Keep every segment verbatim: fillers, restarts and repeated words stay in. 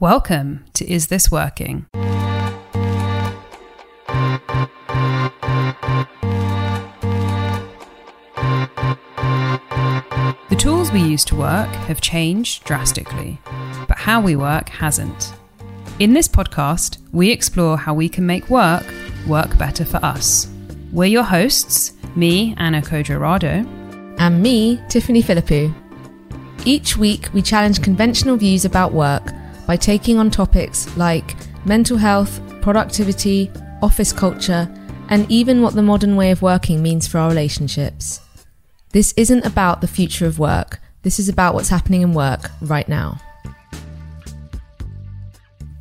Welcome to Is This Working? The tools we use to work have changed drastically, but how we work hasn't. In this podcast, we explore how we can make work work better for us. We're your hosts, me, Anna Codrea-Rado. And me, Tiffany Philippou. Each week, we challenge conventional views about work by taking on topics like mental health, productivity, office culture, and even what the modern way of working means for our relationships. This isn't about the future of work. This is about what's happening in work right now.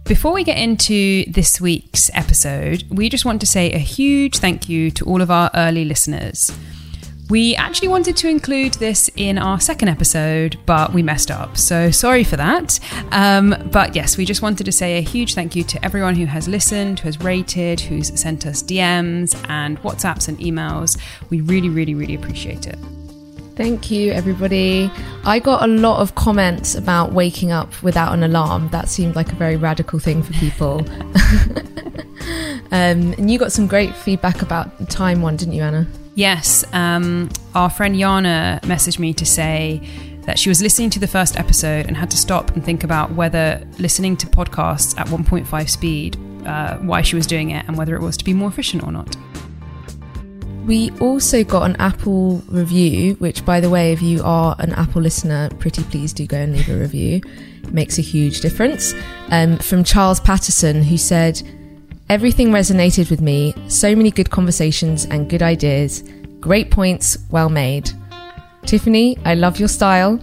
Before we get into this week's episode, we just want to say a huge thank you to all of our early listeners. We actually wanted to include this in our second episode, but we messed up. So sorry for that. Um, but yes, we just wanted to say a huge thank you to everyone who has listened, who has rated, who's sent us D Ms and WhatsApps and emails. We really, really, really appreciate it. Thank you, everybody. I got a lot of comments about waking up without an alarm. That seemed like a very radical thing for people. um, and you got some great feedback about the time one, didn't you, Anna? Yes, um, our friend Yana messaged me to say that she was listening to the first episode and had to stop and think about whether listening to podcasts at one point five speed, uh, why she was doing it and whether it was to be more efficient or not. We also got an Apple review, which, by the way, if you are an Apple listener, pretty please do go and leave a review. It makes a huge difference. Um, from Charles Patterson, who said, "Everything resonated with me. So many good conversations and good ideas. Great points, well made. Tiffany, I love your style.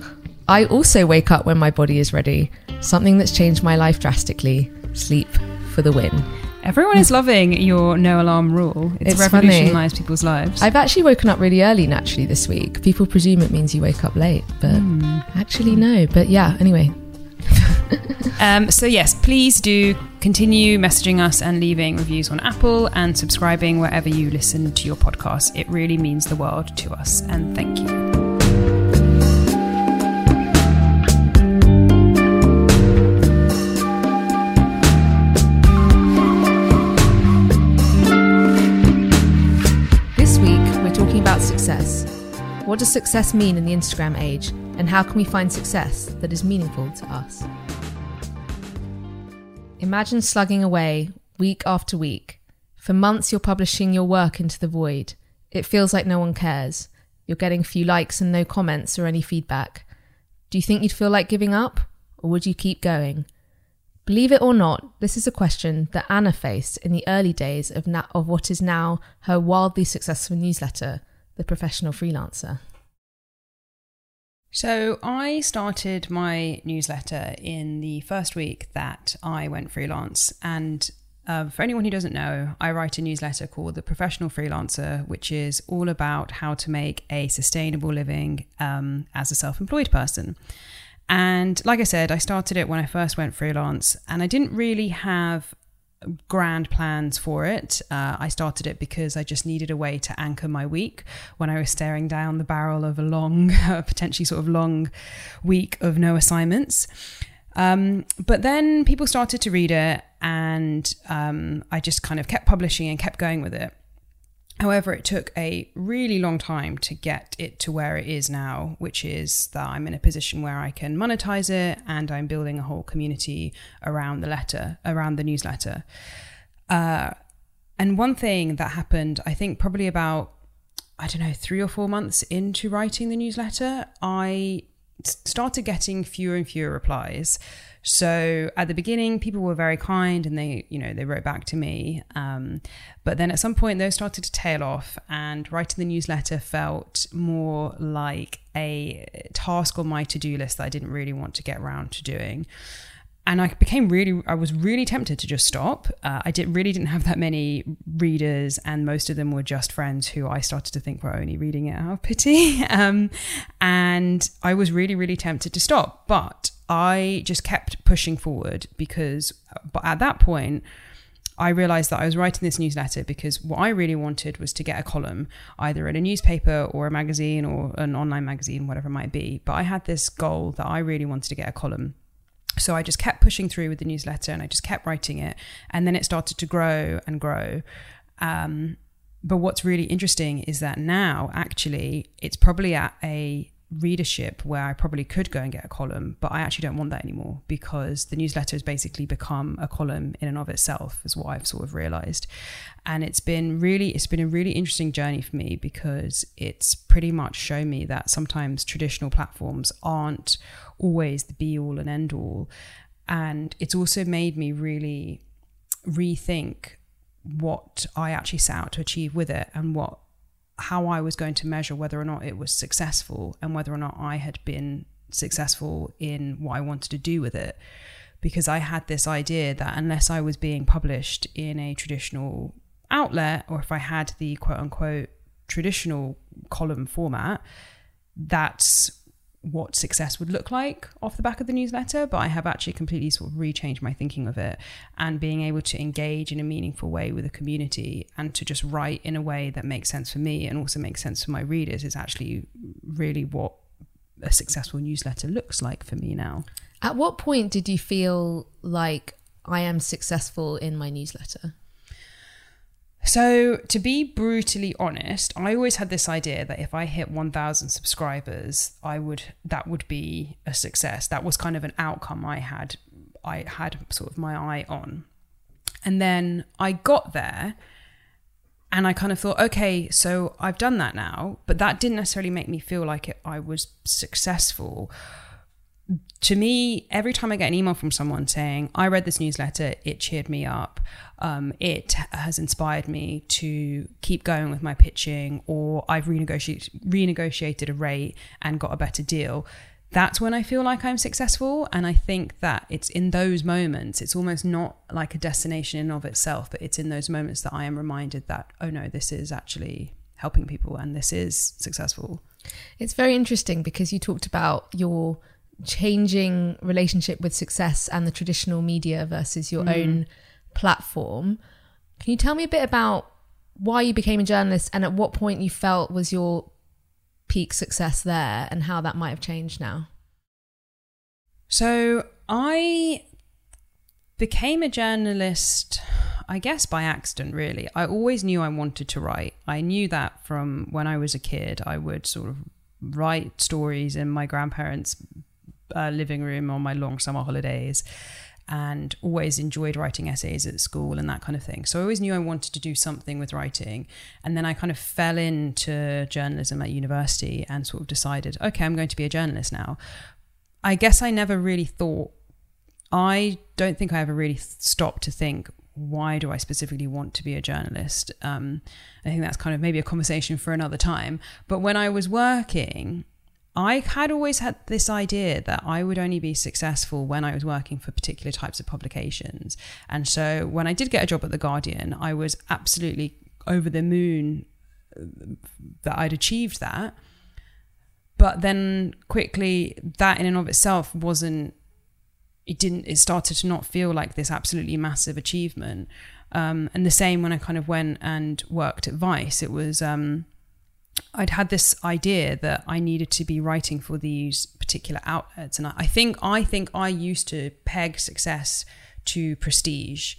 I also wake up when my body is ready. Something that's changed my life drastically. Sleep for the win." Everyone is loving your no alarm rule. It's, it's revolutionised people's lives. I've actually woken up really early naturally this week. People presume it means you wake up late, but mm. actually no. But yeah, anyway. um, so yes, please do continue messaging us and leaving reviews on Apple and subscribing wherever you listen to your podcast. It really means the world to us, and thank you. This week we're talking about success. What does success mean in the Instagram age? And how can we find success that is meaningful to us? Imagine slugging away week after week. For months, you're publishing your work into the void. It feels like no one cares. You're getting few likes and no comments or any feedback. Do you think you'd feel like giving up? Or would you keep going? Believe it or not, this is a question that Anna faced in the early days of, na- of what is now her wildly successful newsletter, The Professional Freelancer. So I started my newsletter in the first week that I went freelance. And uh, for anyone who doesn't know, I write a newsletter called The Professional Freelancer, which is all about how to make a sustainable living um, as a self-employed person. And like I said, I started it when I first went freelance and I didn't really have grand plans for it. Uh, I started it because I just needed a way to anchor my week when I was staring down the barrel of a long, uh, potentially sort of long week of no assignments. Um, but then people started to read it and um, I just kind of kept publishing and kept going with it. However, it took a really long time to get it to where it is now, which is that I'm in a position where I can monetize it and I'm building a whole community around the letter, around the newsletter. Uh, and one thing that happened, I think probably about, I don't know, three or four months into writing the newsletter, I started getting fewer and fewer replies. So at the beginning, people were very kind and they, you know, they wrote back to me. Um, but then at some point, those started to tail off and writing the newsletter felt more like a task on my to-do list that I didn't really want to get around to doing. And I became really, I was really tempted to just stop. Uh, I did, really didn't have that many readers and most of them were just friends who I started to think were only reading it out of pity. Um, and I was really, really tempted to stop. But I just kept pushing forward because but at that point, I realized that I was writing this newsletter because what I really wanted was to get a column, either in a newspaper or a magazine or an online magazine, whatever it might be. But I had this goal that I really wanted to get a column. So I just kept pushing through with the newsletter and I just kept writing it. And then it started to grow and grow. Um, but what's really interesting is that now, actually, it's probably at a readership where I probably could go and get a column, but I actually don't want that anymore, because the newsletter has basically become a column in and of itself, is what I've sort of realized. And it's been really, it's been a really interesting journey for me, because it's pretty much shown me that sometimes traditional platforms aren't always the be all and end all. And it's also made me really rethink what I actually set out to achieve with it, and what how I was going to measure whether or not it was successful, and whether or not I had been successful in what I wanted to do with it. Because I had this idea that unless I was being published in a traditional outlet, or if I had the quote unquote traditional column format, that's what success would look like off the back of the newsletter. But I have actually completely sort of rechanged my thinking of it, and being able to engage in a meaningful way with a community, and to just write in a way that makes sense for me and also makes sense for my readers, is actually really what a successful newsletter looks like for me now. At what point did you feel like I am successful in my newsletter? So to be brutally honest, I always had this idea that if I hit one thousand subscribers, I would, that would be a success. That was kind of an outcome I had, I had sort of my eye on. And then I got there and I kind of thought, okay, so I've done that now, but that didn't necessarily make me feel like it, I was successful. To me, every time I get an email from someone saying, I read this newsletter, it cheered me up, um, it has inspired me to keep going with my pitching, or I've renegotiated, renegotiated a rate and got a better deal, that's when I feel like I'm successful. And I think that it's in those moments, it's almost not like a destination in and of itself, but it's in those moments that I am reminded that, oh no, this is actually helping people and this is successful. It's very interesting because you talked about your changing relationship with success and the traditional media versus your mm. own platform. Can you tell me a bit about why you became a journalist and at what point you felt was your peak success there, and how that might have changed now? So I became a journalist, I guess, by accident, really. I always knew I wanted to write. I knew that from when I was a kid. I would sort of write stories in my grandparents' Uh, living room on my long summer holidays, and always enjoyed writing essays at school and that kind of thing. So I always knew I wanted to do something with writing. And then I kind of fell into journalism at university and sort of decided, okay, I'm going to be a journalist now. I guess I never really thought, I don't think I ever really stopped to think, why do I specifically want to be a journalist? Um, I think that's kind of maybe a conversation for another time. But when I was working, I had always had this idea that I would only be successful when I was working for particular types of publications. And so when I did get a job at The Guardian, I was absolutely over the moon that I'd achieved that. But then quickly, that in and of itself wasn't, it didn't, it started to not feel like this absolutely massive achievement. Um, and the same when I kind of went and worked at Vice, it was, um, I'd had this idea that I needed to be writing for these particular outlets. And I think I think I used to peg success to prestige.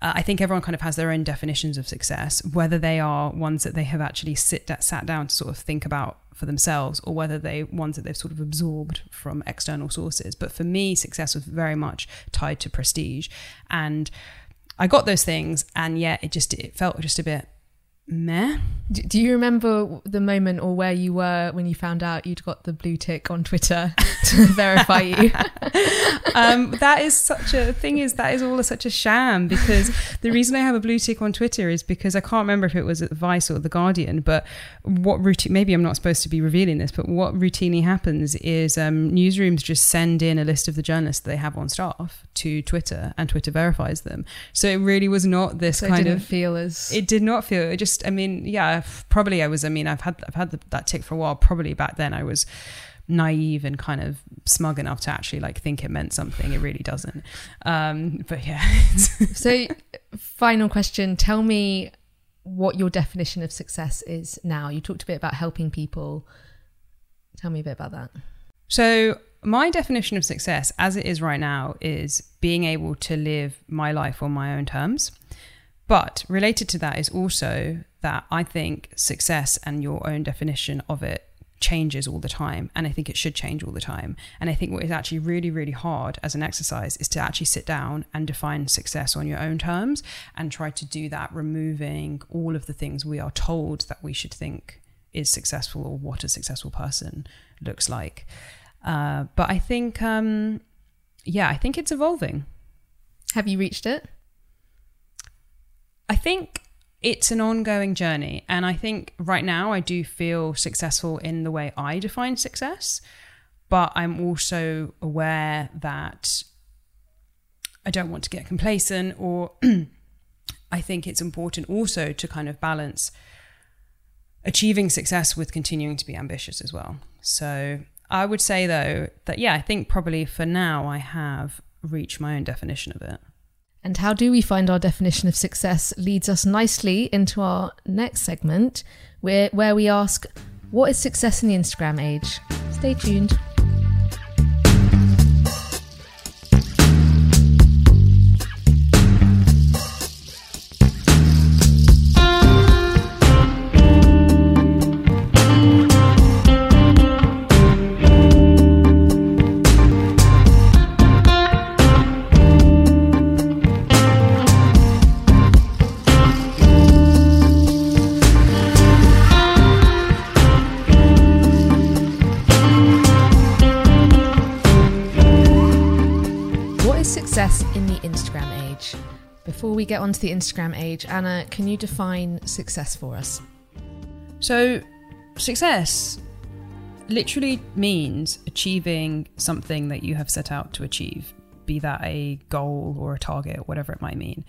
Uh, I think everyone kind of has their own definitions of success, whether they are ones that they have actually sit, sat down to sort of think about for themselves, or whether they ones that they've sort of absorbed from external sources. But for me, success was very much tied to prestige. And I got those things, and yet it just it felt just a bit meh. Do you remember the moment or where you were when you found out you'd got the blue tick on Twitter to verify you? um, that is such a thing is that is all a, such a sham, because the reason I have a blue tick on Twitter is because I can't remember if it was at Vice or The Guardian, but what routine, maybe I'm not supposed to be revealing this, but what routinely happens is um, newsrooms just send in a list of the journalists they have on staff to Twitter, and Twitter verifies them. So it really was not this so kind it didn't of feel as it did not feel it just I mean, yeah, probably I was, I mean, I've had, I've had the, that tick for a while. Probably back then I was naive and kind of smug enough to actually like think it meant something. It really doesn't. Um, but yeah. So final question, tell me what your definition of success is now. You talked a bit about helping people. Tell me a bit about that. So my definition of success as it is right now is being able to live my life on my own terms. But related to that is also that I think success and your own definition of it changes all the time. And I think it should change all the time. And I think what is actually really, really hard as an exercise is to actually sit down and define success on your own terms and try to do that, removing all of the things we are told that we should think is successful or what a successful person looks like. Uh, but I think, um, yeah, I think it's evolving. Have you reached it? I think it's an ongoing journey. And I think right now I do feel successful in the way I define success, but I'm also aware that I don't want to get complacent, or I think it's important also to kind of balance achieving success with continuing to be ambitious as well. So I would say though that, yeah, I think probably for now I have reached my own definition of it. And how do we find our definition of success leads us nicely into our next segment, where, where we ask, what is success in the Instagram age? Stay tuned. Before we get onto the Instagram age, Anna, can you define success for us? So success literally means achieving something that you have set out to achieve, be that a goal or a target, or whatever it might mean.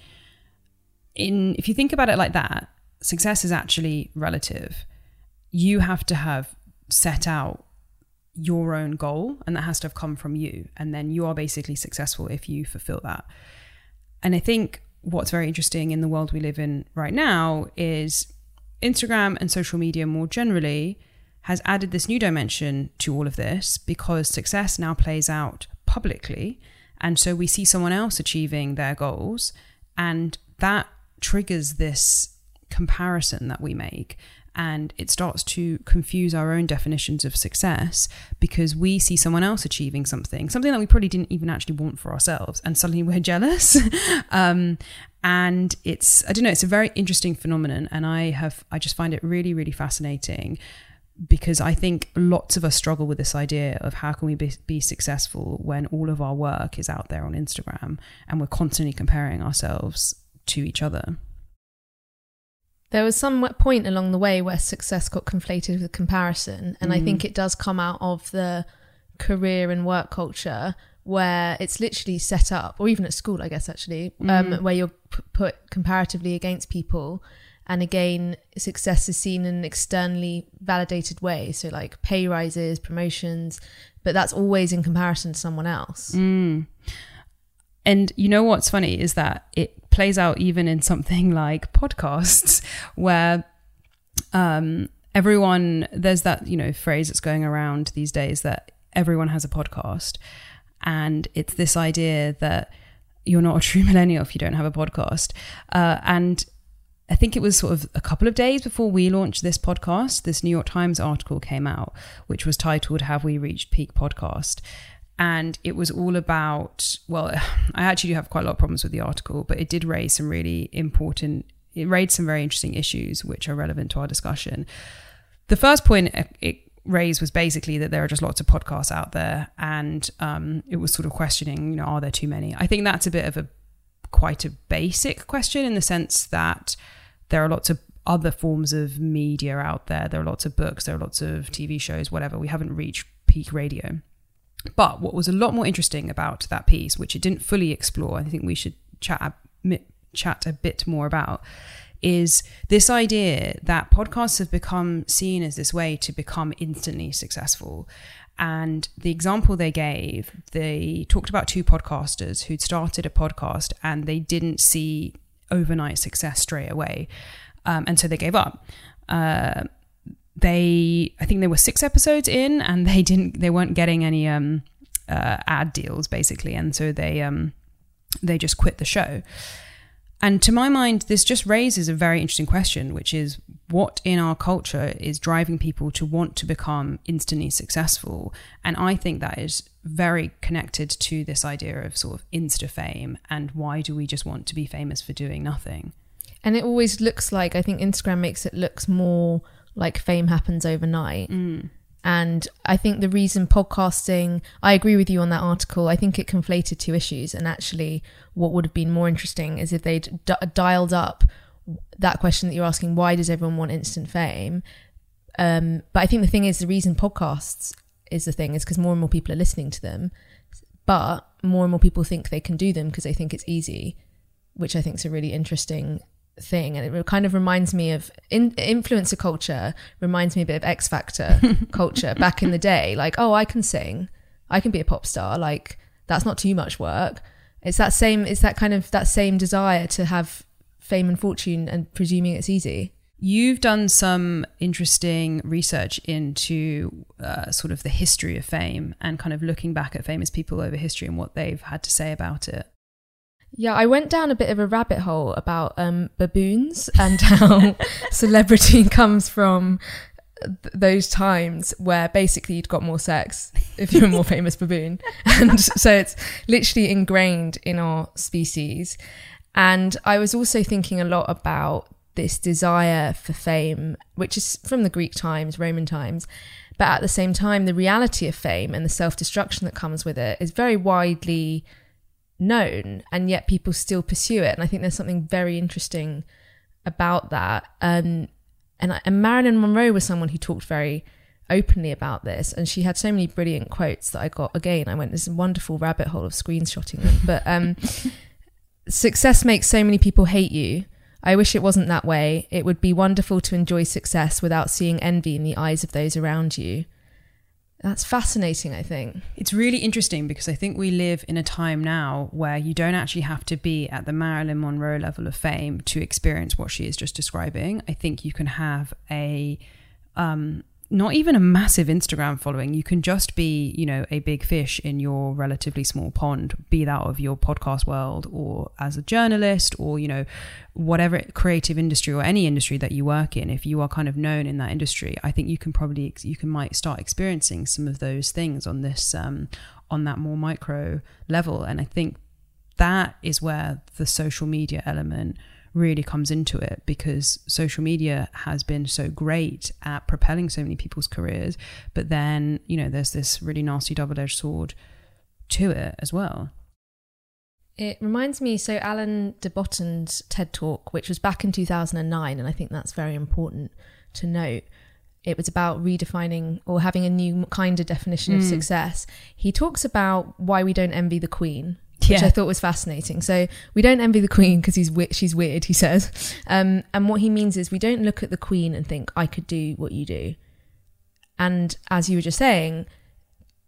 In, if you think about it like that, success is actually relative. You have to have set out your own goal, and that has to have come from you. And then you are basically successful if you fulfill that. And I think what's very interesting in the world we live in right now is Instagram and social media more generally has added this new dimension to all of this, because success now plays out publicly. And so we see someone else achieving their goals, and that triggers this comparison that we make. And it starts to confuse our own definitions of success, because we see someone else achieving something, something that we probably didn't even actually want for ourselves. And suddenly we're jealous. um, and it's, I don't know, it's a very interesting phenomenon. And I have, I just find it really, really fascinating, because I think lots of us struggle with this idea of how can we be, be successful when all of our work is out there on Instagram and we're constantly comparing ourselves to each other. There was some point along the way where success got conflated with comparison. And mm. I think it does come out of the career and work culture, where it's literally set up, or even at school, I guess, actually, mm. um, where you're p- put comparatively against people. And again, success is seen in an externally validated way. So like pay rises, promotions, but that's always in comparison to someone else. Mm. And you know what's funny is that it plays out even in something like podcasts, where um, everyone, there's that, you know, phrase that's going around these days that everyone has a podcast. And it's this idea that you're not a true millennial if you don't have a podcast. Uh, and I think it was sort of a couple of days before we launched this podcast, this New York Times article came out, which was titled, "Have We Reached Peak Podcast?" And it was all about, well, I actually do have quite a lot of problems with the article, but it did raise some really important, it raised some very interesting issues which are relevant to our discussion. The first point it raised was basically that there are just lots of podcasts out there, and um, it was sort of questioning, you know, are there too many? I think that's a bit of a, quite a basic question, in the sense that there are lots of other forms of media out there. There are lots of books, there are lots of T V shows, whatever. We haven't reached peak radio. But what was a lot more interesting about that piece, which it didn't fully explore, I think we should chat a, chat a bit more about, is this idea that podcasts have become seen as this way to become instantly successful. And the example they gave, they talked about two podcasters who'd started a podcast and they didn't see overnight success straight away. Um, and so they gave up. Uh, They, I think they were six episodes in and they didn't, they weren't getting any um, uh, ad deals, basically. And so they um, they just quit the show. And to my mind, this just raises a very interesting question, which is what in our culture is driving people to want to become instantly successful? And I think that is very connected to this idea of sort of insta fame, and why do we just want to be famous for doing nothing? And it always looks like, I think Instagram makes it looks more like fame happens overnight. Mm. And I think the reason podcasting, I agree with you on that article. I think it conflated two issues. And actually what would have been more interesting is if they'd d- dialed up that question that you're asking, why does everyone want instant fame? Um, but I think the thing is, the reason podcasts is the thing is because more and more people are listening to them, but more and more people think they can do them because they think it's easy, which I think is a really interesting thing. And it kind of reminds me of in, influencer culture reminds me a bit of X Factor culture back in the day. Like, oh, I can sing, I can be a pop star, like that's not too much work. It's that same, it's that kind of that same desire to have fame and fortune and presuming it's easy. You've done some interesting research into uh, sort of the history of fame and kind of looking back at famous people over history and what they've had to say about it. Yeah, I went down a bit of a rabbit hole about um, baboons and how celebrity comes from th- those times where basically you'd got more sex if you're a more famous baboon. And so it's literally ingrained in our species. And I was also thinking a lot about this desire for fame, which is from the Greek times, Roman times. But at the same time, the reality of fame and the self-destruction that comes with it is very widely known, and yet people still pursue it. And I think there's something very interesting about that. Um, and, and Marilyn Monroe was someone who talked very openly about this, and she had so many brilliant quotes that I got. Again, I went this wonderful rabbit hole of screenshotting them. But um, success makes so many people hate you. I wish it wasn't that way. It would be wonderful to enjoy success without seeing envy in the eyes of those around you. That's fascinating, I think. It's really interesting because I think we live in a time now where you don't actually have to be at the Marilyn Monroe level of fame to experience what she is just describing. I think you can have a, um, not even a massive Instagram following. You can just be, you know, a big fish in your relatively small pond, be that of your podcast world or as a journalist or, you know, whatever creative industry or any industry that you work in. If you are kind of known in that industry, I think you can probably, you can might start experiencing some of those things on this, um, on that more micro level. And I think that is where the social media element really comes into it, because social media has been so great at propelling so many people's careers, but then, you know, there's this really nasty double-edged sword to it as well. It reminds me, so Alan de Botton's TED Talk, which was back in two thousand nine, and I think that's very important to note, it was about redefining or having a new kind of definition mm. of success. He talks about why we don't envy the Queen, which yeah. I thought was fascinating. So we don't envy the Queen because he's we- she's weird, he says. Um, and what he means is we don't look at the Queen and think, I could do what you do. And as you were just saying,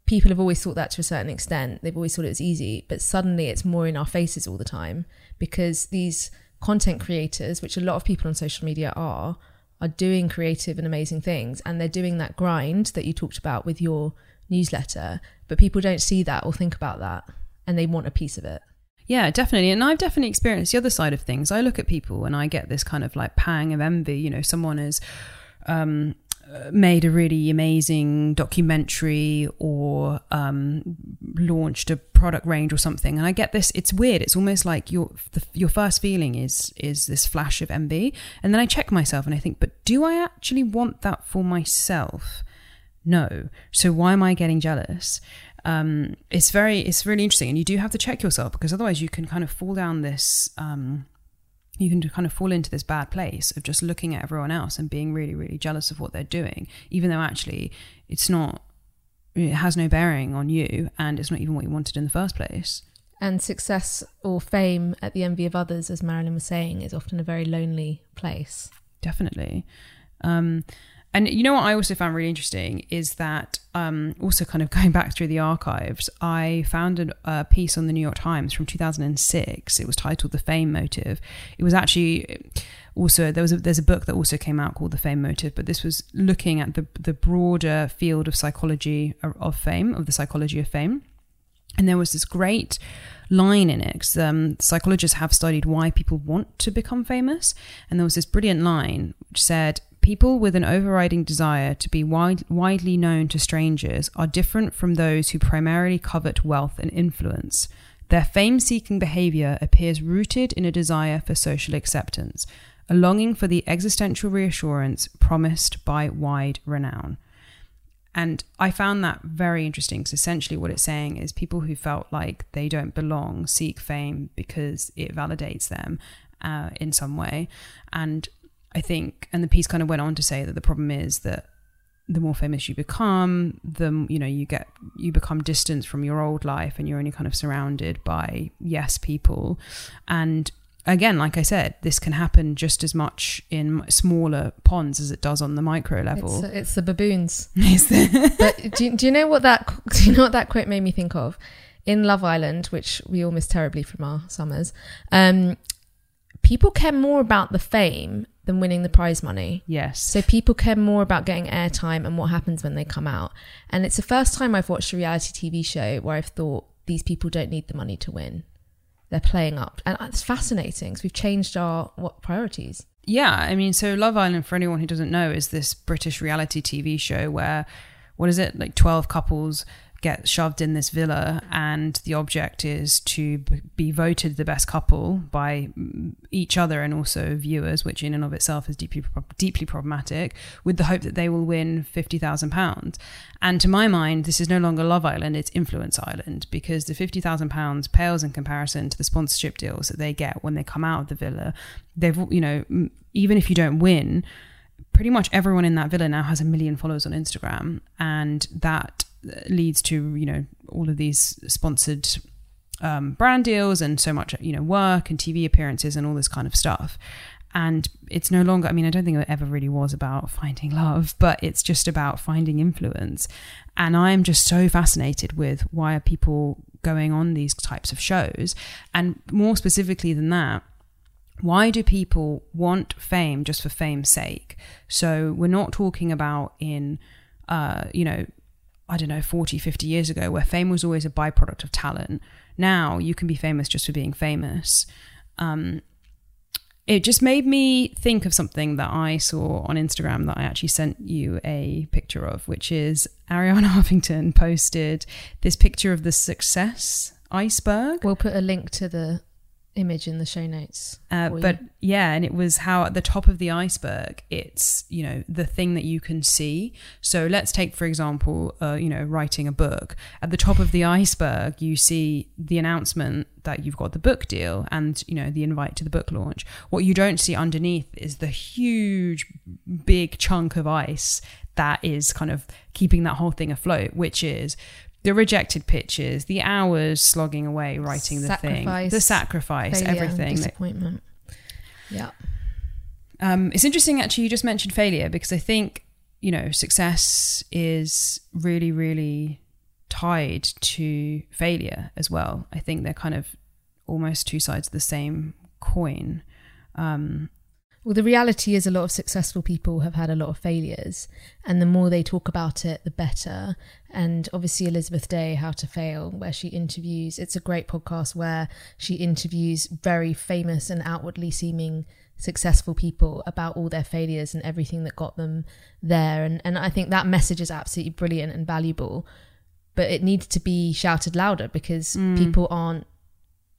people have always thought that to a certain extent. They've always thought it was easy, but suddenly it's more in our faces all the time because these content creators, which a lot of people on social media are, are doing creative and amazing things. And they're doing that grind that you talked about with your newsletter, but people don't see that or think about that. And they want a piece of it. Yeah, definitely. And I've definitely experienced the other side of things. I look at people and I get this kind of like pang of envy. You know, someone has um, made a really amazing documentary or um, launched a product range or something. And I get this, it's weird. It's almost like your the, your first feeling is is this flash of envy. And then I check myself and I think, but do I actually want that for myself? No. So why am I getting jealous? Um, it's very, it's really interesting, and you do have to check yourself because otherwise you can kind of fall down this, um, you can kind of fall into this bad place of just looking at everyone else and being really, really jealous of what they're doing, even though actually it's not, it has no bearing on you, and it's not even what you wanted in the first place. And success or fame at the envy of others, as Marilyn was saying, is often a very lonely place. Definitely. Um, And you know what I also found really interesting is that um, also kind of going back through the archives, I found a uh, piece on the New York Times from two thousand six. It was titled The Fame Motive. It was actually also, there was a, there's a book that also came out called The Fame Motive, but this was looking at the, the broader field of psychology of fame, of the psychology of fame. And there was this great line in it, because um, psychologists have studied why people want to become famous. And there was this brilliant line which said, people with an overriding desire to be wide, widely known to strangers are different from those who primarily covet wealth and influence. Their fame-seeking behavior appears rooted in a desire for social acceptance, a longing for the existential reassurance promised by wide renown. And I found that very interesting, because essentially what it's saying is people who felt like they don't belong seek fame because it validates them uh, in some way. And I think, and the piece kind of went on to say that the problem is that the more famous you become, the, you know, you get, you become distant from your old life and you're only kind of surrounded by yes people. And again, like I said, this can happen just as much in smaller ponds as it does on the micro level. It's, it's the baboons. But do, do you know what that, do you know what that quote made me think of? In Love Island, which we all miss terribly from our summers, um, people care more about the fame than winning the prize money. Yes. So people care more about getting airtime and what happens when they come out. And it's the first time I've watched a reality T V show where I've thought, these people don't need the money to win. They're playing up. And it's fascinating, because we've changed our what priorities. Yeah. I mean, so Love Island, for anyone who doesn't know, is this British reality T V show where, what is it, like twelve couples get shoved in this villa, and the object is to be voted the best couple by each other and also viewers, which in and of itself is deeply deeply problematic, with the hope that they will win fifty thousand pounds. And to my mind, this is no longer Love Island, it's Influence Island, because the fifty thousand pounds pales in comparison to the sponsorship deals that they get when they come out of the villa. They've, you know, even if you don't win, pretty much everyone in that villa now has a million followers on Instagram, and that leads to, you know, all of these sponsored um, brand deals and so much, you know, work and T V appearances and all this kind of stuff. And it's no longer, I mean, I don't think it ever really was about finding love, but it's just about finding influence. And I'm just so fascinated with why are people going on these types of shows? And more specifically than that, why do people want fame just for fame's sake? So we're not talking about in, uh, you know, I don't know, forty, fifty years ago, where fame was always a byproduct of talent. Now you can be famous just for being famous. Um, it just made me think of something that I saw on Instagram that I actually sent you a picture of, which is Ariana Huffington posted this picture of the success iceberg. We'll put a link to the image in the show notes. Uh, but you. yeah, and it was how at the top of the iceberg, it's, you know, the thing that you can see. So let's take, for example, uh, you know, writing a book. At the top of the iceberg, you see the announcement that you've got the book deal and, you know, the invite to the book launch. What you don't see underneath is the huge, big chunk of ice that is kind of keeping that whole thing afloat, which is the rejected pictures, the hours slogging away writing the sacrifice, thing, the sacrifice, failure, everything, disappointment. Yeah, um, it's interesting actually. You just mentioned failure, because I think, you know, success is really, really tied to failure as well. I think they're kind of almost two sides of the same coin. Um, well, the reality is a lot of successful people have had a lot of failures, and the more they talk about it, the better. And obviously Elizabeth Day, How to Fail, where she interviews, it's a great podcast where she interviews very famous and outwardly seeming successful people about all their failures and everything that got them there. And, and I think that message is absolutely brilliant and valuable, but it needs to be shouted louder, because mm. people aren't,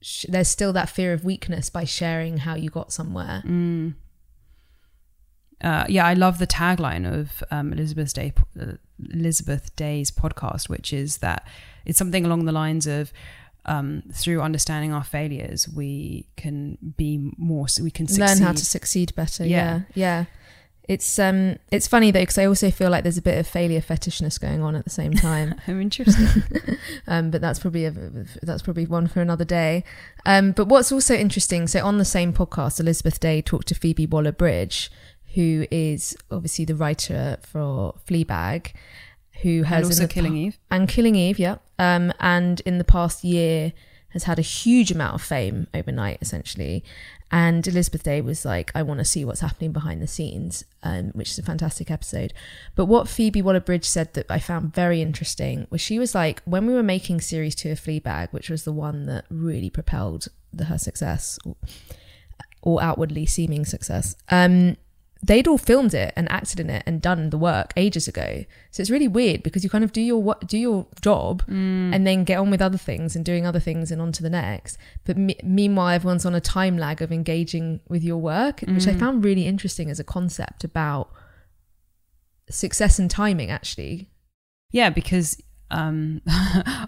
sh- there's still that fear of weakness by sharing how you got somewhere. Mm. Uh, yeah, I love the tagline of um, Elizabeth Day, uh, Elizabeth Day's podcast, which is that it's something along the lines of um, through understanding our failures, we can be more, we can succeed. Learn how to succeed better. Yeah, yeah. yeah. It's um, it's funny though, because I also feel like there's a bit of failure fetishness going on at the same time. I'm interested, um, but that's probably a, that's probably one for another day. Um, but what's also interesting, so on the same podcast, Elizabeth Day talked to Phoebe Waller-Bridge, who is obviously the writer for Fleabag, who has and also Killing pa- Eve and Killing Eve, yeah. Um, and in the past year has had a huge amount of fame overnight, essentially. And Elizabeth Day was like, I want to see what's happening behind the scenes, um, which is a fantastic episode. But what Phoebe Waller-Bridge said that I found very interesting was she was like, when we were making series two of Fleabag, which was the one that really propelled the, her success, or, or outwardly seeming success, um, they'd all filmed it and acted in it and done the work ages ago. So it's really weird because you kind of do your do your job mm. and then get on with other things and doing other things and on to the next. But me- meanwhile, everyone's on a time lag of engaging with your work, mm. which I found really interesting as a concept about success and timing, actually. Yeah, because um,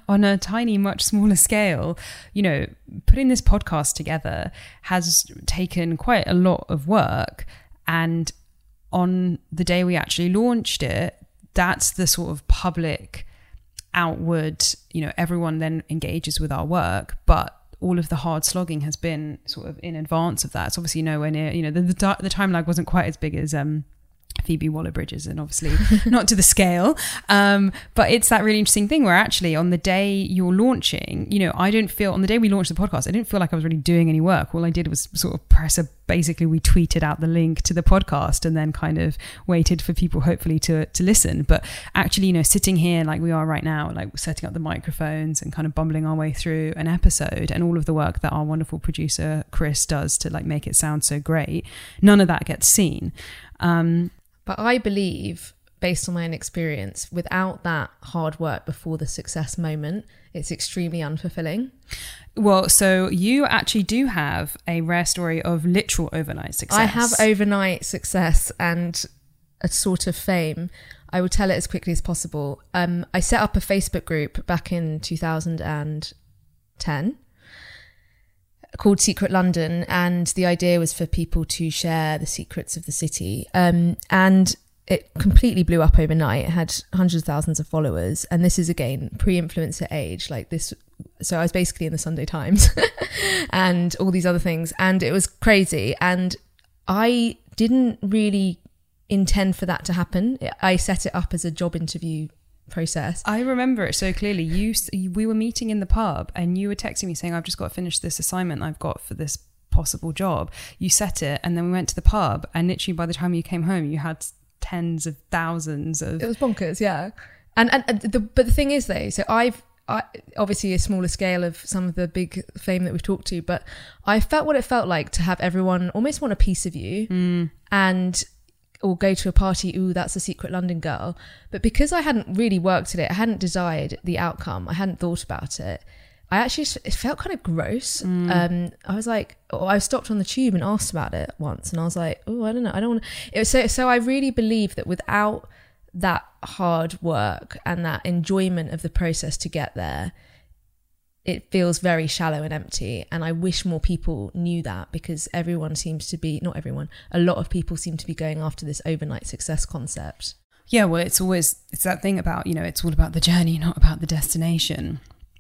on a tiny, much smaller scale, you know, putting this podcast together has taken quite a lot of work. And on the day we actually launched it, that's the sort of public outward, you know, everyone then engages with our work, but all of the hard slogging has been sort of in advance of that. It's obviously nowhere near, you know, the the, the time lag wasn't quite as big as um, Phoebe Waller-Bridge's, and obviously not to the scale. Um, but it's that really interesting thing where actually on the day you're launching, you know, I don't feel, on the day we launched the podcast, I didn't feel like I was really doing any work. All I did was sort of press a basically we tweeted out the link to the podcast and then kind of waited for people hopefully to to listen. But actually, you know, sitting here like we are right now, like setting up the microphones and kind of bumbling our way through an episode and all of the work that our wonderful producer Chris does to like make it sound so great, none of that gets seen. Um, but I believe, based on my own experience, without that hard work before the success moment, it's extremely unfulfilling. Well, so you actually do have a rare story of literal overnight success. I have overnight success and a sort of fame. I will tell it as quickly as possible. Um, I set up a Facebook group back in two thousand ten called Secret London, and the idea was for people to share the secrets of the city. Um, and it completely blew up overnight. It had hundreds of thousands of followers. And this is, again, pre-influencer age, like this. So I was basically in the Sunday Times and all these other things. And it was crazy. And I didn't really intend for that to happen. I set it up as a job interview process. I remember it so clearly. You, we were meeting in the pub and you were texting me saying, I've just got to finish this assignment I've got for this possible job. You set it, and then we went to the pub, and literally by the time you came home, you had tens of thousands of... It was bonkers, yeah. And and, and the, but the thing is though, so I've I, obviously a smaller scale of some of the big fame that we've talked to, but I felt what it felt like to have everyone almost want a piece of you mm. and or go to a party, ooh, that's a Secret London girl. But because I hadn't really worked at it, I hadn't desired the outcome, I hadn't thought about it, I actually, it felt kind of gross. Mm. Um, I was like, oh, I stopped on the tube and asked about it once, and I was like, oh, I don't know, I don't want to. It was so, so I really believe that without that hard work and that enjoyment of the process to get there, it feels very shallow and empty. And I wish more people knew that, because everyone seems to be, not everyone, a lot of people seem to be going after this overnight success concept. Yeah, well, it's always, it's that thing about, you know, it's all about the journey, not about the destination.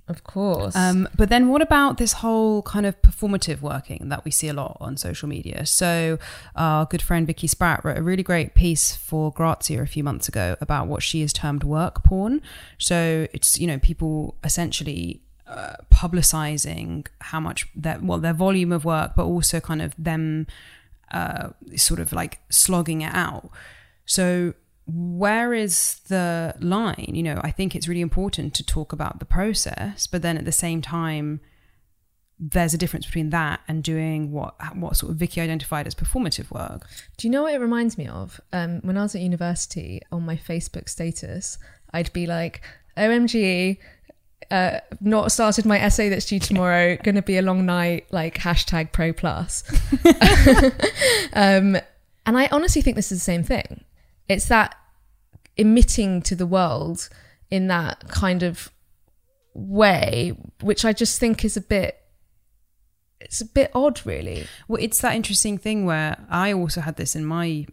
Of course. Um, but then what about this whole kind of performative working that we see a lot on social media? So our good friend Vicky Spratt wrote a really great piece for Grazia a few months ago about what she has termed work porn. So it's, you know, people essentially uh, publicizing how much their, well, their volume of work, but also kind of them uh, sort of like slogging it out. So where is the line? You know, I think it's really important to talk about the process, but then at the same time, there's a difference between that and doing what what sort of Vicky identified as performative work. Do you know what it reminds me of? Um, when I was at university, on my Facebook status, I'd be like, O M G, uh, not started my essay that's due tomorrow, gonna be a long night, like hashtag pro plus. um, and I honestly think this is the same thing. It's that emitting to the world in that kind of way, which I just think is a bit, it's a bit odd, really. Well, it's that interesting thing where I also had this in my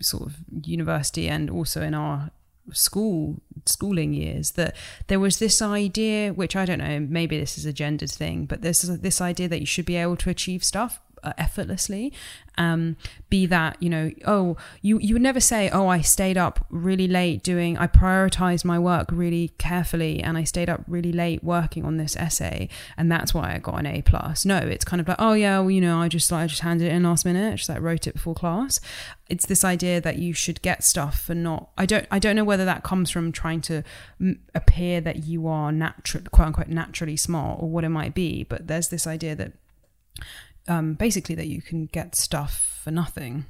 sort of university and also in our school, schooling years, that there was this idea, which I don't know, maybe this is a gendered thing, but there's this idea that you should be able to achieve stuff effortlessly. Um, be that, you know, oh, you, you would never say, oh, I stayed up really late doing, I prioritized my work really carefully and I stayed up really late working on this essay and that's why I got an A plus. No, it's kind of like, oh yeah, well, you know, I just like, I just handed it in last minute. I just like wrote it before class. It's this idea that you should get stuff and not, I don't, I don't know whether that comes from trying to m- appear that you are natural, quote unquote, naturally smart or what it might be. But there's this idea that, Um, basically that you can get stuff for nothing.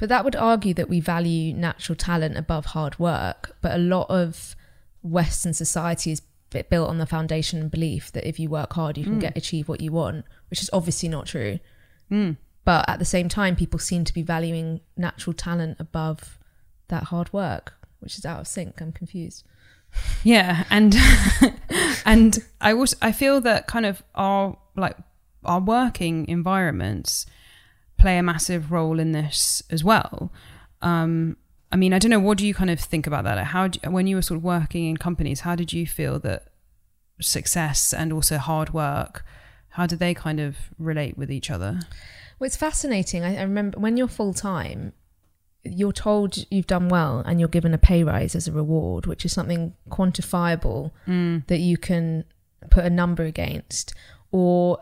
But that would argue that we value natural talent above hard work. But a lot of Western society is built on the foundation and belief that if you work hard, you can mm. get achieve what you want, which is obviously not true. Mm. But at the same time, people seem to be valuing natural talent above that hard work, which is out of sync. I'm confused. Yeah. And, and I also, I feel that kind of our like, our working environments play a massive role in this as well. Um, I mean, I don't know, what do you kind of think about that? Like how, do, when you were sort of working in companies, how did you feel that success and also hard work, how do they kind of relate with each other? Well, it's fascinating. I, I remember when you're full time, you're told you've done well and you're given a pay rise as a reward, which is something quantifiable mm. that you can put a number against. Or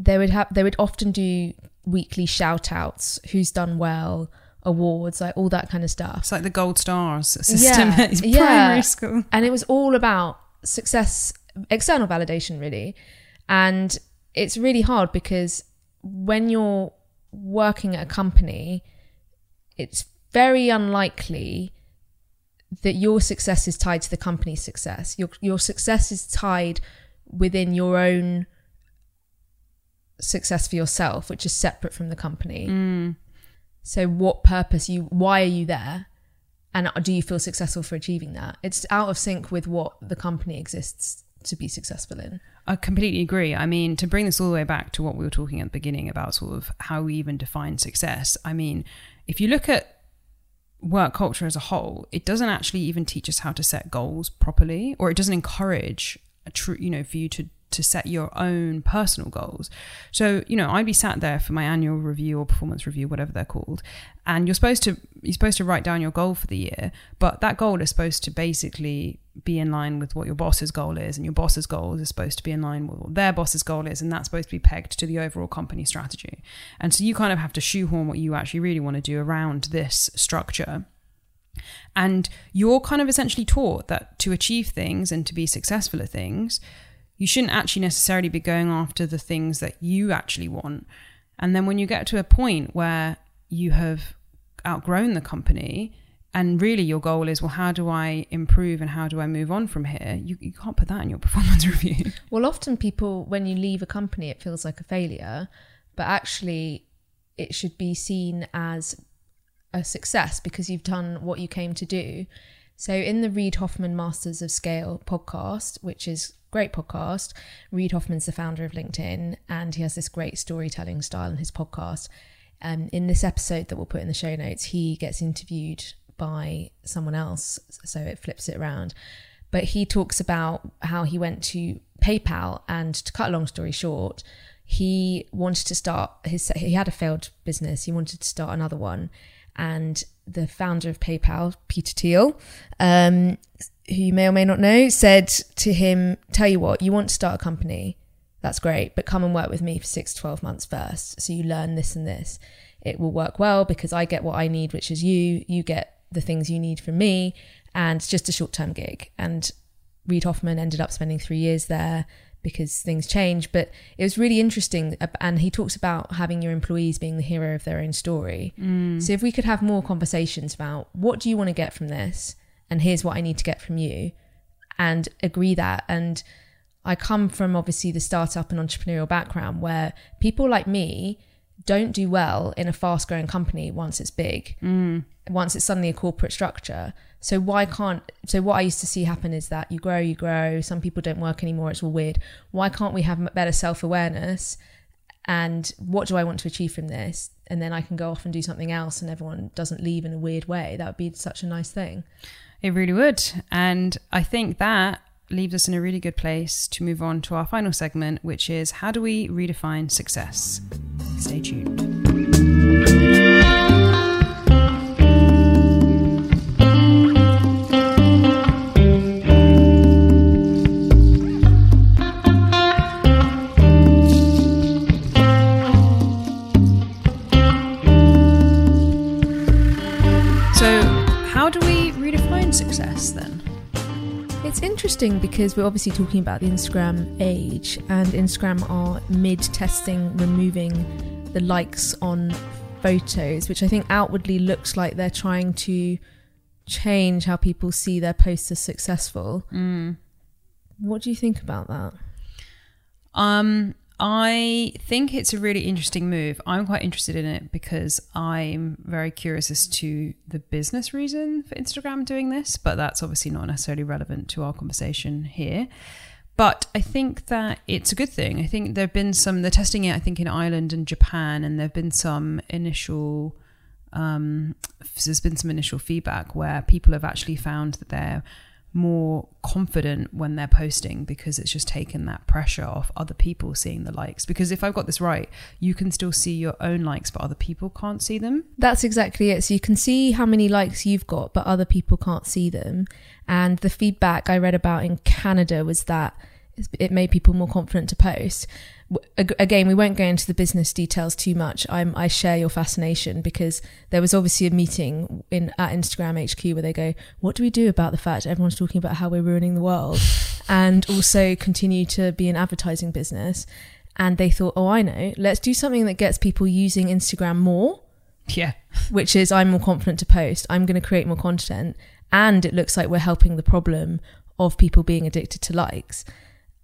they would have, they would often do weekly shout outs, who's done well, awards, like all that kind of stuff. It's like the gold stars system yeah, at yeah. primary school. And it was all about success, external validation really. And it's really hard because when you're working at a company, it's very unlikely that your success is tied to the company's success. Your, your success is tied within your own success for yourself, which is separate from the company. Mm. So what purpose you, why are you there? And do you feel successful for achieving that? It's out of sync with what the company exists to be successful in. I completely agree. I mean, to bring this all the way back to what we were talking at the beginning about sort of how we even define success. I mean, if you look at work culture as a whole, it doesn't actually even teach us how to set goals properly, or it doesn't encourage a true, you know, for you to to set your own personal goals. So, you know, I'd be sat there for my annual review or performance review, whatever they're called. And you're supposed to, you're supposed to write down your goal for the year, but that goal is supposed to basically be in line with what your boss's goal is, and your boss's goals is supposed to be in line with what their boss's goal is, and that's supposed to be pegged to the overall company strategy. And so you kind of have to shoehorn what you actually really want to do around this structure. And you're kind of essentially taught that to achieve things and to be successful at things, you shouldn't actually necessarily be going after the things that you actually want. And then when you get to a point where you have outgrown the company and really your goal is, well, how do I improve and how do I move on from here? You, you can't put that in your performance review. Well, often people, when you leave a company, it feels like a failure, but actually it should be seen as a success because you've done what you came to do. So in the Reid Hoffman Masters of Scale podcast, which is great podcast, Reid Hoffman's the founder of LinkedIn, and he has this great storytelling style in his podcast. Um, in this episode that we'll put in the show notes, he gets interviewed by someone else, so it flips it around. But he talks about how he went to PayPal, and to cut a long story short, he wanted to start his, he had a failed business, he wanted to start another one. And the founder of PayPal, Peter Thiel, um, who you may or may not know, said to him, tell you what, you want to start a company, that's great, but come and work with me for six to twelve months first. So you learn this and this. It will work well because I get what I need, which is you. You get the things you need from me, and it's just a short-term gig. And Reid Hoffman ended up spending three years there because things change. But it was really interesting. And he talks about having your employees being the hero of their own story. Mm. So if we could have more conversations about what do you want to get from this? And here's what I need to get from you, and agree that. And I come from obviously the startup and entrepreneurial background where people like me don't do well in a fast growing company once it's big, mm. once it's suddenly a corporate structure. So why can't, so what I used to see happen is that you grow, you grow, some people don't work anymore, it's all weird. Why can't we have better self-awareness and what do I want to achieve from this? And then I can go off and do something else and everyone doesn't leave in a weird way. That would be such a nice thing. It really would. And I think that leaves us in a really good place to move on to our final segment, which is how do we redefine success? Stay tuned. interesting because we're obviously talking about the Instagram age, and Instagram are mid-testing removing the likes on photos, which I think outwardly looks like they're trying to change how people see their posts as successful. Mm. What do you think about that? Um, I think it's a really interesting move. I'm quite interested in it because I'm very curious as to the business reason for Instagram doing this, but that's obviously not necessarily relevant to our conversation here. But I think that it's a good thing. I think there have been some, they're testing it, I think, in Ireland and Japan, and there have been some initial Um, there's been some initial feedback where people have actually found that they're more confident when they're posting because it's just taken that pressure off other people seeing the likes. Because if I've got this right, you can still see your own likes, but other people can't see them. That's exactly it. So you can see how many likes you've got, but other people can't see them. And the feedback I read about in Canada was that it made people more confident to post. Again, we won't go into the business details too much. I'm, I share your fascination because there was obviously a meeting in at Instagram H Q where they go, what do we do about the fact everyone's talking about how we're ruining the world and also continue to be an advertising business? And they thought, oh, I know, let's do something that gets people using Instagram more. Yeah. Which is, I'm more confident to post. I'm going to create more content. And it looks like we're helping the problem of people being addicted to likes.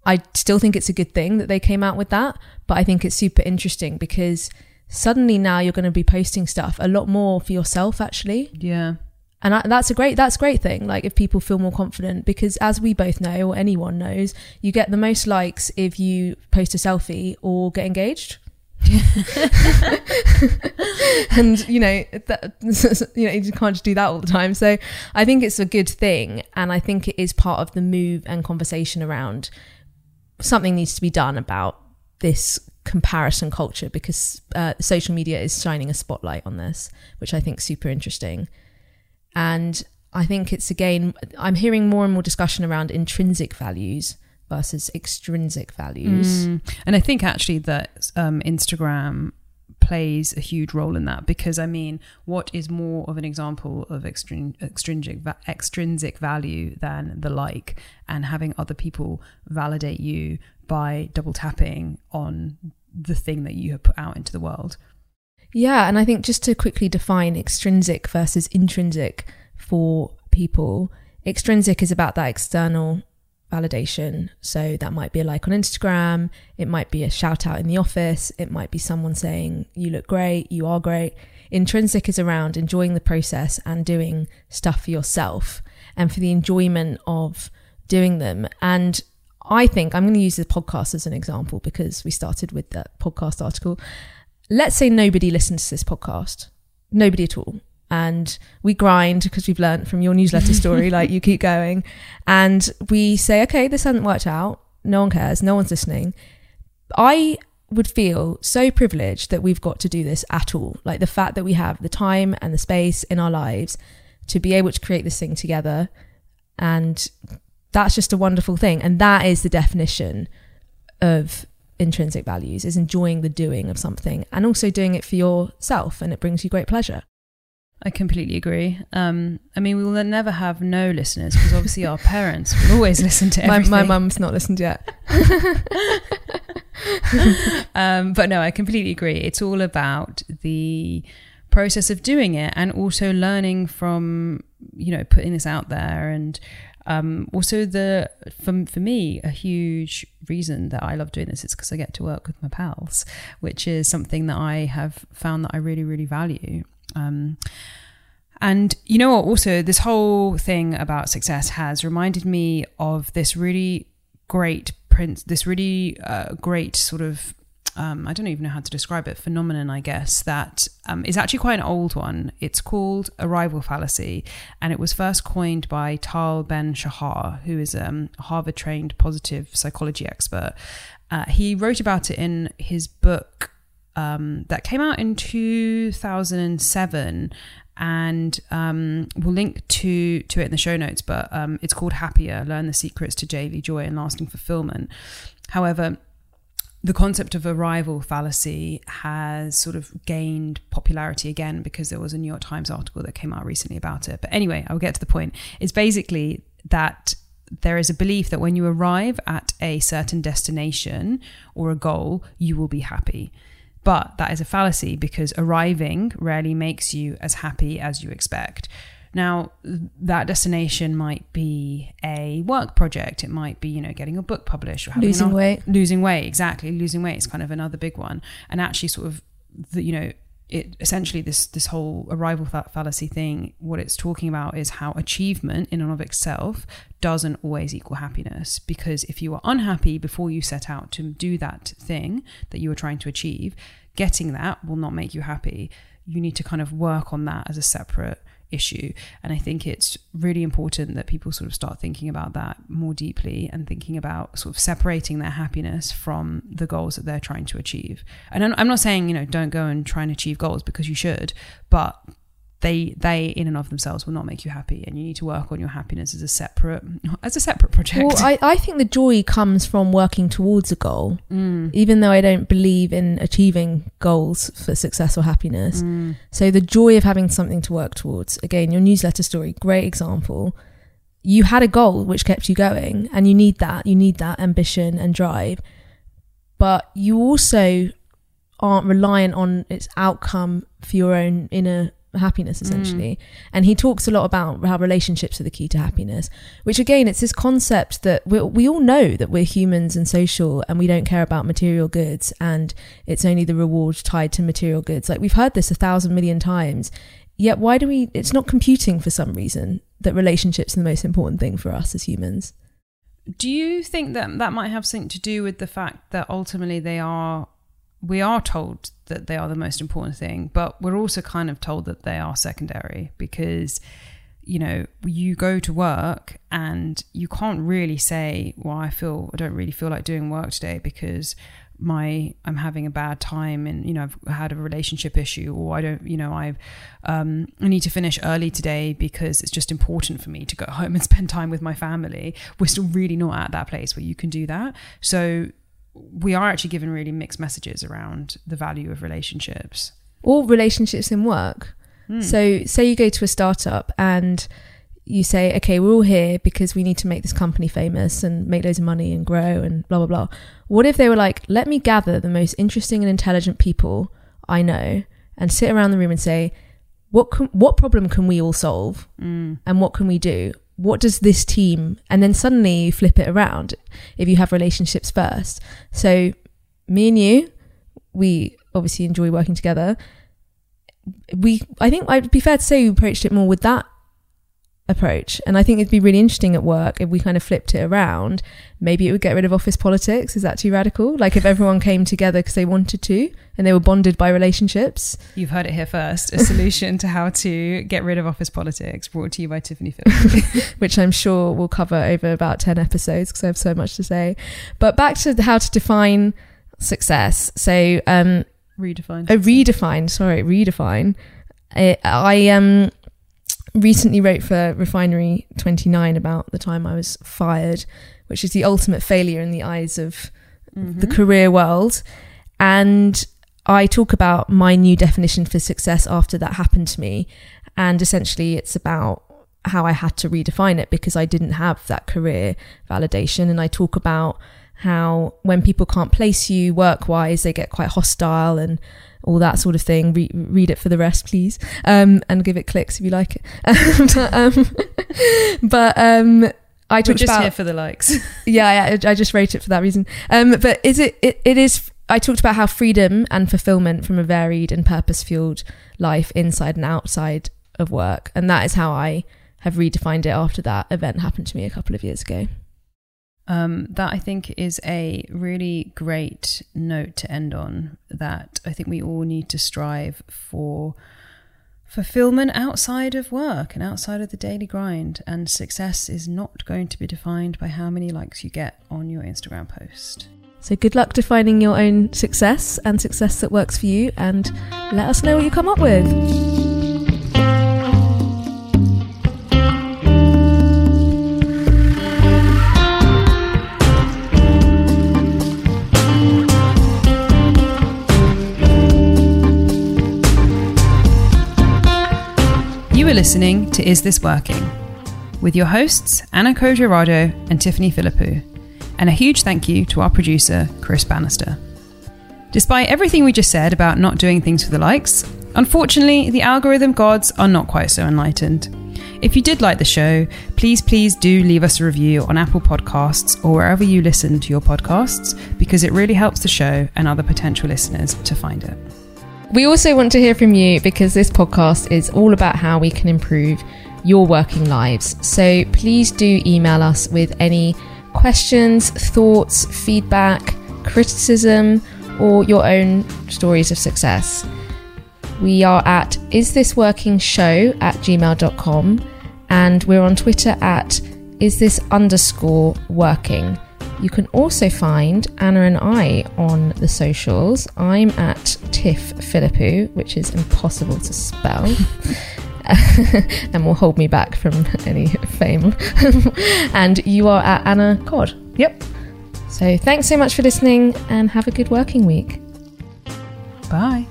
I still think it's a good thing that they came out with that, but I think it's super interesting because suddenly now you're going to be posting stuff a lot more for yourself, actually. Yeah. And I, that's a great, that's a great thing. Like if people feel more confident, because as we both know, or anyone knows, you get the most likes if you post a selfie or get engaged. And you know, that, you know, you can't just do that all the time. So I think it's a good thing. And I think it is part of the move and conversation around something needs to be done about this comparison culture because uh, social media is shining a spotlight on this, which I think is super interesting. And I think it's, again, I'm hearing more and more discussion around intrinsic values versus extrinsic values. Mm. And I think actually that um, Instagram plays a huge role in that because, I mean, what is more of an example of extrin- extrinsic va- extrinsic value than the like, and having other people validate you by double tapping on the thing that you have put out into the world? Yeah, and I think just to quickly define extrinsic versus intrinsic for people, extrinsic is about that external validation. So that might be a like on Instagram, it might be a shout out in the office, it might be someone saying, you look great, you are great. Intrinsic is around enjoying the process and doing stuff for yourself and for the enjoyment of doing them. And I think I'm going to use the podcast as an example because we started with that podcast article. Let's say nobody listens to this podcast, nobody at all. And we grind because we've learned from your newsletter story, like you keep going, and we say, okay, this hasn't worked out. No one cares. No one's listening. I would feel so privileged that we've got to do this at all. Like the fact that we have the time and the space in our lives to be able to create this thing together. And that's just a wonderful thing. And that is the definition of intrinsic values, is enjoying the doing of something and also doing it for yourself. And it brings you great pleasure. I completely agree. Um, I mean, we will never have no listeners because obviously our parents will always listen to everything. My, my mum's not listened yet. um, but no, I completely agree. It's all about the process of doing it and also learning from, you know, putting this out there. And um, also the, for, for me, a huge reason that I love doing this is because I get to work with my pals, which is something that I have found that I really, really value. Um, and you know what, also this whole thing about success has reminded me of this really great prince, this really uh, great sort of, um, I don't even know how to describe it, phenomenon, I guess, that um, is actually quite an old one. It's called arrival fallacy, and it was first coined by Tal Ben Shahar, who is um, a Harvard-trained positive psychology expert. Uh, he wrote about it in his book, Um, that came out in two thousand seven, and um, we'll link to, to it in the show notes, but um, it's called Happier: Learn the Secrets to Daily Joy and Lasting Fulfillment. However, the concept of arrival fallacy has sort of gained popularity again because there was a New York Times article that came out recently about it. But anyway, I'll get to the point. It's basically that there is a belief that when you arrive at a certain destination or a goal, you will be happy. But that is a fallacy, because arriving rarely makes you as happy as you expect. Now, that destination might be a work project. It might be, you know, getting a book published or having losing weight. Losing weight, exactly. Losing weight is kind of another big one. And actually, sort of, the, you know, it essentially this this whole arrival fallacy thing. What it's talking about is how achievement in and of itself doesn't always equal happiness. Because if you are unhappy before you set out to do that thing that you are trying to achieve, getting that will not make you happy. You need to kind of work on that as a separate issue. And I think it's really important that people sort of start thinking about that more deeply and thinking about sort of separating their happiness from the goals that they're trying to achieve. And I'm not saying, you know, don't go and try and achieve goals, because you should, but they they in and of themselves will not make you happy, and you need to work on your happiness as a separate as a separate project. Well, I, I think the joy comes from working towards a goal. Mm. Even though I don't believe in achieving goals for success or happiness. Mm. So the joy of having something to work towards. Again, your newsletter story, great example. You had a goal which kept you going, and you need that. You need that ambition and drive. But you also aren't reliant on its outcome for your own inner happiness, essentially. Mm. And he talks a lot about how relationships are the key to happiness, which again, it's this concept that we we all know that we're humans and social, and we don't care about material goods, and it's only the reward tied to material goods. Like, we've heard this a thousand million times, yet why do we it's not computing for some reason that relationships are the most important thing for us as humans. Do you think that that might have something to do with the fact that ultimately they are we are told that they are the most important thing, but we're also kind of told that they are secondary? Because, you know, you go to work and you can't really say, well, I feel, I don't really feel like doing work today because my, I'm having a bad time, and, you know, I've had a relationship issue, or I don't, you know, I've, um, I need to finish early today because it's just important for me to go home and spend time with my family. We're still really not at that place where you can do that. So we are actually given really mixed messages around the value of relationships. Or relationships in work. Mm. So say you go to a startup and you say, okay, we're all here because we need to make this company famous and make loads of money and grow and blah, blah, blah. What if they were like, let me gather the most interesting and intelligent people I know and sit around the room and say, what can, what problem can we all solve? Mm. And what can we do? What does this team, and then suddenly you flip it around if you have relationships first. So me and you, we obviously enjoy working together. We, I think I'd be fair to say we approached it more with that approach. And I think it'd be really interesting at work if we kind of flipped it around. Maybe it would get rid of office politics. Is that too radical? Like, if everyone came together because they wanted to and they were bonded by relationships. You've heard it here first. A solution to how to get rid of office politics, brought to you by Tiffany Philippou. Which I'm sure we'll cover over about ten episodes because I have so much to say. But back to how to define success. So um, redefine. Oh, redefine. Sorry, redefine. I, I um, recently wrote for Refinery twenty-nine about the time I was fired, which is the ultimate failure in the eyes of mm-hmm. the career world. And I talk about my new definition for success after that happened to me. And essentially it's about how I had to redefine it because I didn't have that career validation. And I talk about how when people can't place you work-wise, they get quite hostile and all that sort of thing. Re- read it for the rest, please. Um, and give it clicks if you like it. but um, but um, I talked We're just about, here for the likes. yeah, I, I just wrote it for that reason. Um, but is it, it? It is. I talked about how freedom and fulfillment from a varied and purpose-fueled life inside and outside of work, and that is how I have redefined it after that event happened to me a couple of years ago. Um, that I think is a really great note to end on, that I think we all need to strive for fulfillment outside of work and outside of the daily grind. And success is not going to be defined by how many likes you get on your Instagram post. So good luck defining your own success and success that works for you, and let us know what you come up with. Listening to Is This Working? with your hosts, Anna Codrea-Rado and Tiffany Philippou. And a huge thank you to our producer, Chris Bannister. Despite everything we just said about not doing things for the likes, unfortunately, the algorithm gods are not quite so enlightened. If you did like the show, please, please do leave us a review on Apple Podcasts or wherever you listen to your podcasts, because it really helps the show and other potential listeners to find it. We also want to hear from you because this podcast is all about how we can improve your working lives. So please do email us with any questions, thoughts, feedback, criticism, or your own stories of success. We are at isthisworkingshow at gmail dot com, and we're on Twitter at isthis underscore working. You can also find Anna and I on the socials. I'm at Tiff Philippou, which is impossible to spell and will hold me back from any fame. And you are at Anna Cod. Yep. So thanks so much for listening and have a good working week. Bye.